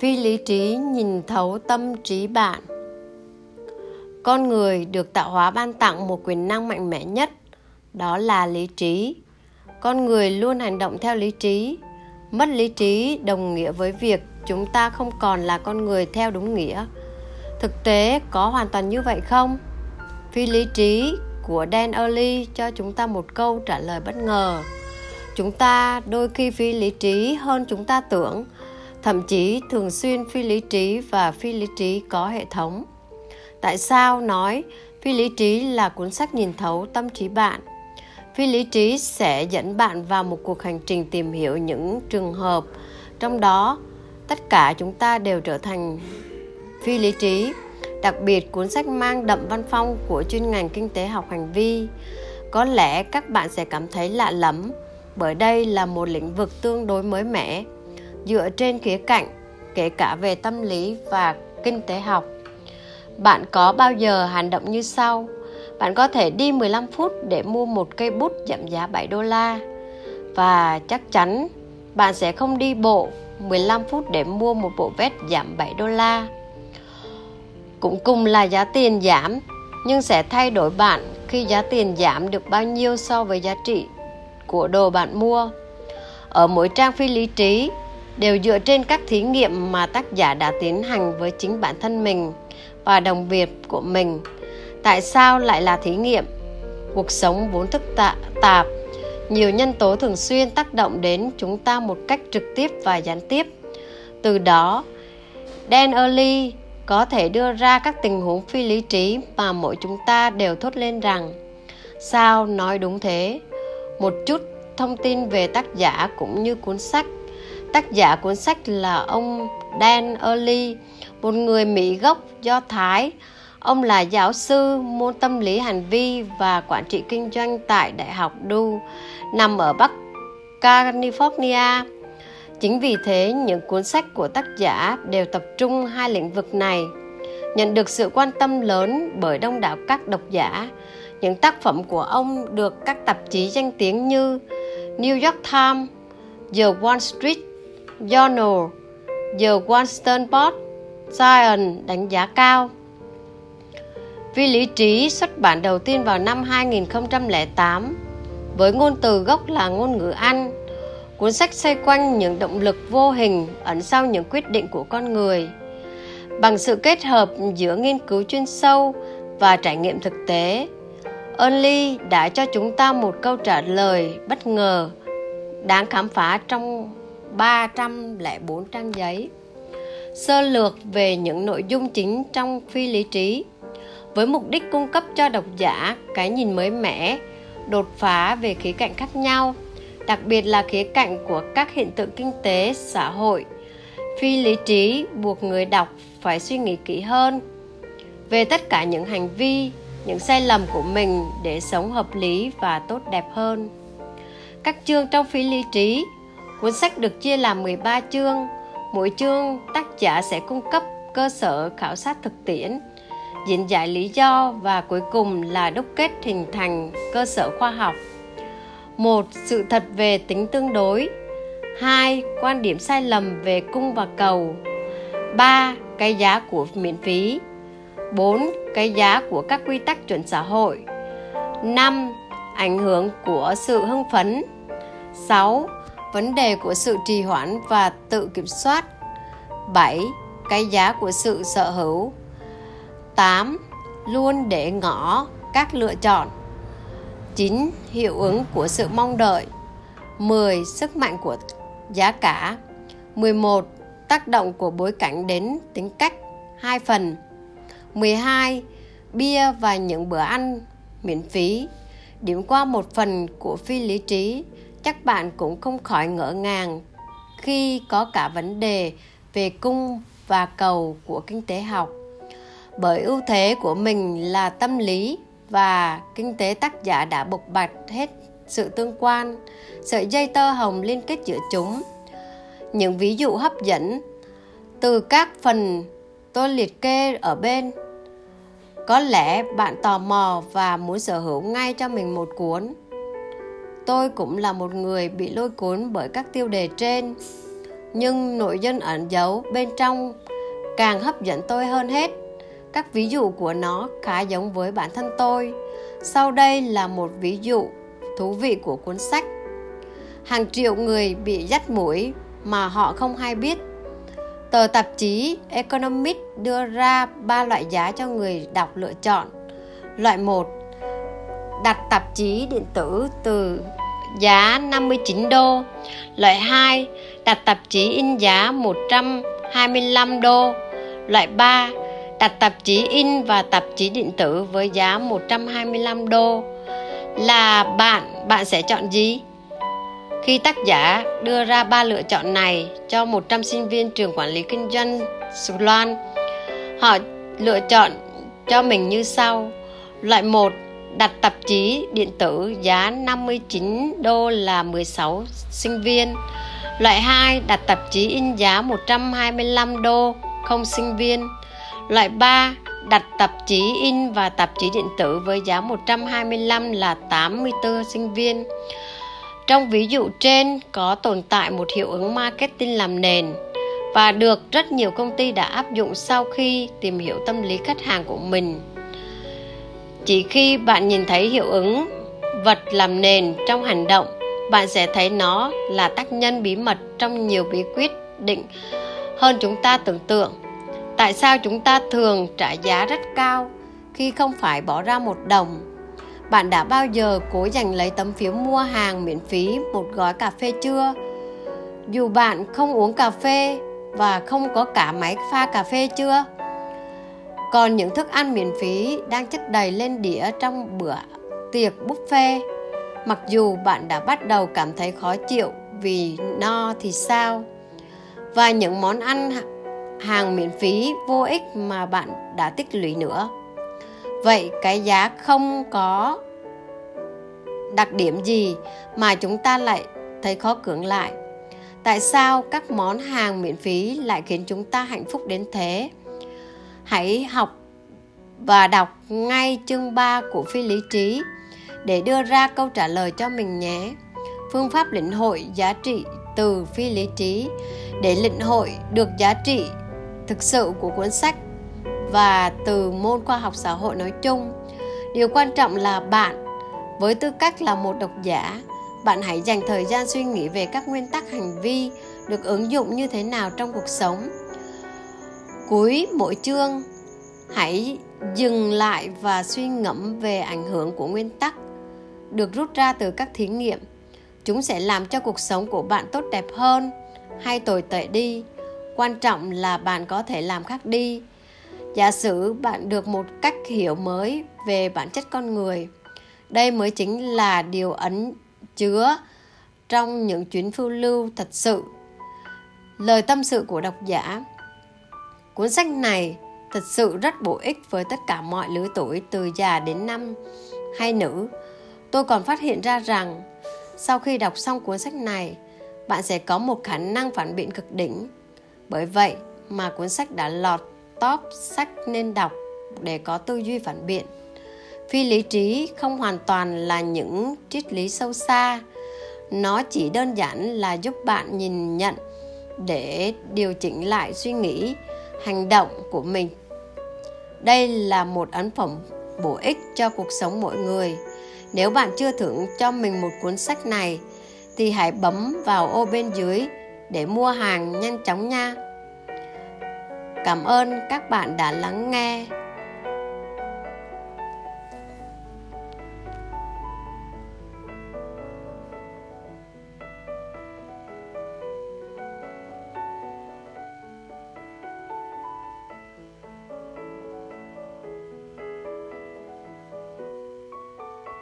Phi lý trí nhìn thấu tâm trí bạn. Con người được tạo hóa ban tặng một quyền năng mạnh mẽ nhất, đó là lý trí. Con người luôn hành động theo lý trí. Mất lý trí đồng nghĩa với việc chúng ta không còn là con người theo đúng nghĩa. Thực tế có hoàn toàn như vậy không? Phi lý trí của Dan Ariely cho chúng ta một câu trả lời bất ngờ. Chúng ta đôi khi phi lý trí hơn chúng ta tưởng, thậm chí thường xuyên phi lý trí và phi lý trí có hệ thống. Tại sao nói Phi lý trí là cuốn sách nhìn thấu tâm trí bạn? Phi lý trí sẽ dẫn bạn vào một cuộc hành trình tìm hiểu những trường hợp trong đó tất cả chúng ta đều trở thành phi lý trí. Đặc biệt cuốn sách mang đậm văn phong của chuyên ngành kinh tế học hành vi. Có lẽ các bạn sẽ cảm thấy lạ lẫm bởi đây là một lĩnh vực tương đối mới mẻ dựa trên khía cạnh kể cả về tâm lý và kinh tế học. Bạn có bao giờ hành động như sau? Bạn có thể đi 15 phút để mua một cây bút giảm giá $7 và chắc chắn bạn sẽ không đi bộ 15 phút để mua một bộ vest giảm $7. Cũng cùng là giá tiền giảm nhưng sẽ thay đổi bạn khi giá tiền giảm được bao nhiêu so với giá trị của đồ bạn mua. Ở mỗi trang phi lý trí đều dựa trên các thí nghiệm mà tác giả đã tiến hành với chính bản thân mình và đồng nghiệp của mình. Tại sao lại là thí nghiệm? Cuộc sống vốn phức tạp, nhiều nhân tố thường xuyên tác động đến chúng ta một cách trực tiếp và gián tiếp. Từ đó, Dan Ariely có thể đưa ra các tình huống phi lý trí mà mỗi chúng ta đều thốt lên rằng sao nói đúng thế. Một chút thông tin về tác giả cũng như cuốn sách. Tác giả cuốn sách là ông Dan Ariely, một người Mỹ gốc Do Thái. Ông là giáo sư môn tâm lý hành vi và quản trị kinh doanh tại Đại học Duke, nằm ở Bắc California. Chính vì thế, những cuốn sách của tác giả đều tập trung hai lĩnh vực này, nhận được sự quan tâm lớn bởi đông đảo các độc giả. Những tác phẩm của ông được các tạp chí danh tiếng như New York Times, The Wall Street Jonohr, The Winston Post, Sloan đánh giá cao. Phi lý trí xuất bản đầu tiên vào năm 2008 với ngôn từ gốc là ngôn ngữ Anh. Cuốn sách xoay quanh những động lực vô hình ẩn sau những quyết định của con người. Bằng sự kết hợp giữa nghiên cứu chuyên sâu và trải nghiệm thực tế, Ariely đã cho chúng ta một câu trả lời bất ngờ đáng khám phá trong 304 trang giấy. Sơ lược về những nội dung chính trong phi lý trí với mục đích cung cấp cho độc giả cái nhìn mới mẻ, đột phá về khía cạnh khác nhau, đặc biệt là khía cạnh của các hiện tượng kinh tế, xã hội. Phi lý trí buộc người đọc phải suy nghĩ kỹ hơn về tất cả những hành vi, những sai lầm của mình để sống hợp lý và tốt đẹp hơn. Các chương trong phi lý trí, cuốn sách được chia làm 13 chương. Mỗi chương tác giả sẽ cung cấp cơ sở khảo sát thực tiễn, diễn giải lý do và cuối cùng là đúc kết hình thành cơ sở khoa học. 1. Sự thật về tính tương đối. 2. Quan điểm sai lầm về cung và cầu. 3. Cái giá của miễn phí. 4. Cái giá của các quy tắc chuẩn xã hội. 5. Ảnh hưởng của sự hưng phấn. 6. Vấn đề của sự trì hoãn và tự kiểm soát. 7. Cái giá của sự sở hữu. 8. Luôn để ngỏ các lựa chọn. 9. Hiệu ứng của sự mong đợi. 10. Sức mạnh của giá cả. 11. Tác động của bối cảnh đến tính cách 2 phần. 12. Bia và những bữa ăn miễn phí. Điểm qua một phần của phi lý trí, chắc bạn cũng không khỏi ngỡ ngàng khi có cả vấn đề về cung và cầu của kinh tế học. Bởi ưu thế của mình là tâm lý và kinh tế, tác giả đã bộc bạch hết sự tương quan, sợi dây tơ hồng liên kết giữa chúng. Những ví dụ hấp dẫn từ các phần tôi liệt kê ở bên. Có lẽ bạn tò mò và muốn sở hữu ngay cho mình một cuốn. Tôi cũng là một người bị lôi cuốn bởi các tiêu đề trên. nhưng nội dung ẩn giấu bên trong càng hấp dẫn tôi hơn hết. Các ví dụ của nó khá giống với bản thân tôi. Sau đây là một ví dụ thú vị của cuốn sách. Hàng triệu người bị dắt mũi mà họ không hay biết. Tờ tạp chí Economics đưa ra 3 loại giá cho người đọc lựa chọn. Loại 1, đặt tạp chí điện tử từ giá 59 đô. Loại 2, đặt tạp chí in giá 125 đô. Loại 3, đặt tạp chí in và tạp chí điện tử với giá 125 đô. Là bạn sẽ chọn gì? Khi tác giả đưa ra 3 lựa chọn này cho 100 sinh viên trường quản lý kinh doanh Sloan, họ lựa chọn cho mình như sau. Loại 1, đặt tạp chí điện tử giá 59 đô là 16 sinh viên. Loại 2, đặt tạp chí in giá 125 đô, không sinh viên. Loại 3, đặt tạp chí in và tạp chí điện tử với giá 125 là 84 sinh viên. Trong ví dụ trên có tồn tại một hiệu ứng marketing làm nền và được rất nhiều công ty đã áp dụng sau khi tìm hiểu tâm lý khách hàng của mình. Chỉ khi bạn nhìn thấy hiệu ứng vật làm nền trong hành động, bạn sẽ thấy nó là tác nhân bí mật trong nhiều bí quyết định hơn chúng ta tưởng tượng. Tại sao chúng ta thường trả giá rất cao khi không phải bỏ ra một đồng? Bạn đã bao giờ cố giành lấy tấm phiếu mua hàng miễn phí một gói cà phê chưa? Dù bạn không uống cà phê và không có cả máy pha cà phê chưa? Còn những thức ăn miễn phí đang chất đầy lên đĩa trong bữa tiệc buffet. Mặc dù bạn đã bắt đầu cảm thấy khó chịu vì no thì sao? Và những món ăn hàng miễn phí vô ích mà bạn đã tích lũy nữa. Vậy cái giá không có đặc điểm gì mà chúng ta lại thấy khó cưỡng lại? Tại sao các món hàng miễn phí lại khiến chúng ta hạnh phúc đến thế? Hãy học và đọc ngay chương 3 của Phi lý trí để đưa ra câu trả lời cho mình nhé. Phương pháp lĩnh hội giá trị từ phi lý trí. Để lĩnh hội được giá trị thực sự của cuốn sách và từ môn khoa học xã hội nói chung, điều quan trọng là bạn, với tư cách là một độc giả, bạn hãy dành thời gian suy nghĩ về các nguyên tắc hành vi được ứng dụng như thế nào trong cuộc sống. Cuối mỗi chương, hãy dừng lại và suy ngẫm về ảnh hưởng của nguyên tắc được rút ra từ các thí nghiệm. Chúng sẽ làm cho cuộc sống của bạn tốt đẹp hơn hay tồi tệ đi. Quan trọng là bạn có thể làm khác đi. Giả sử bạn được một cách hiểu mới về bản chất con người. Đây mới chính là điều ẩn chứa trong những chuyến phiêu lưu thật sự. Lời tâm sự của độc giả. Cuốn sách này thật sự rất bổ ích với tất cả mọi lứa tuổi, từ già đến nam hay nữ. Tôi còn phát hiện ra rằng sau khi đọc xong cuốn sách này, bạn sẽ có một khả năng phản biện cực đỉnh. Bởi vậy mà cuốn sách đã lọt top sách nên đọc để có tư duy phản biện. Phi lý trí không hoàn toàn là những triết lý sâu xa. Nó chỉ đơn giản là giúp bạn nhìn nhận để điều chỉnh lại suy nghĩ, hành động của mình. Đây là một ấn phẩm bổ ích cho cuộc sống mỗi người. Nếu bạn chưa thưởng cho mình một cuốn sách này thì hãy bấm vào ô bên dưới để mua hàng nhanh chóng nha. Cảm ơn các bạn đã lắng nghe.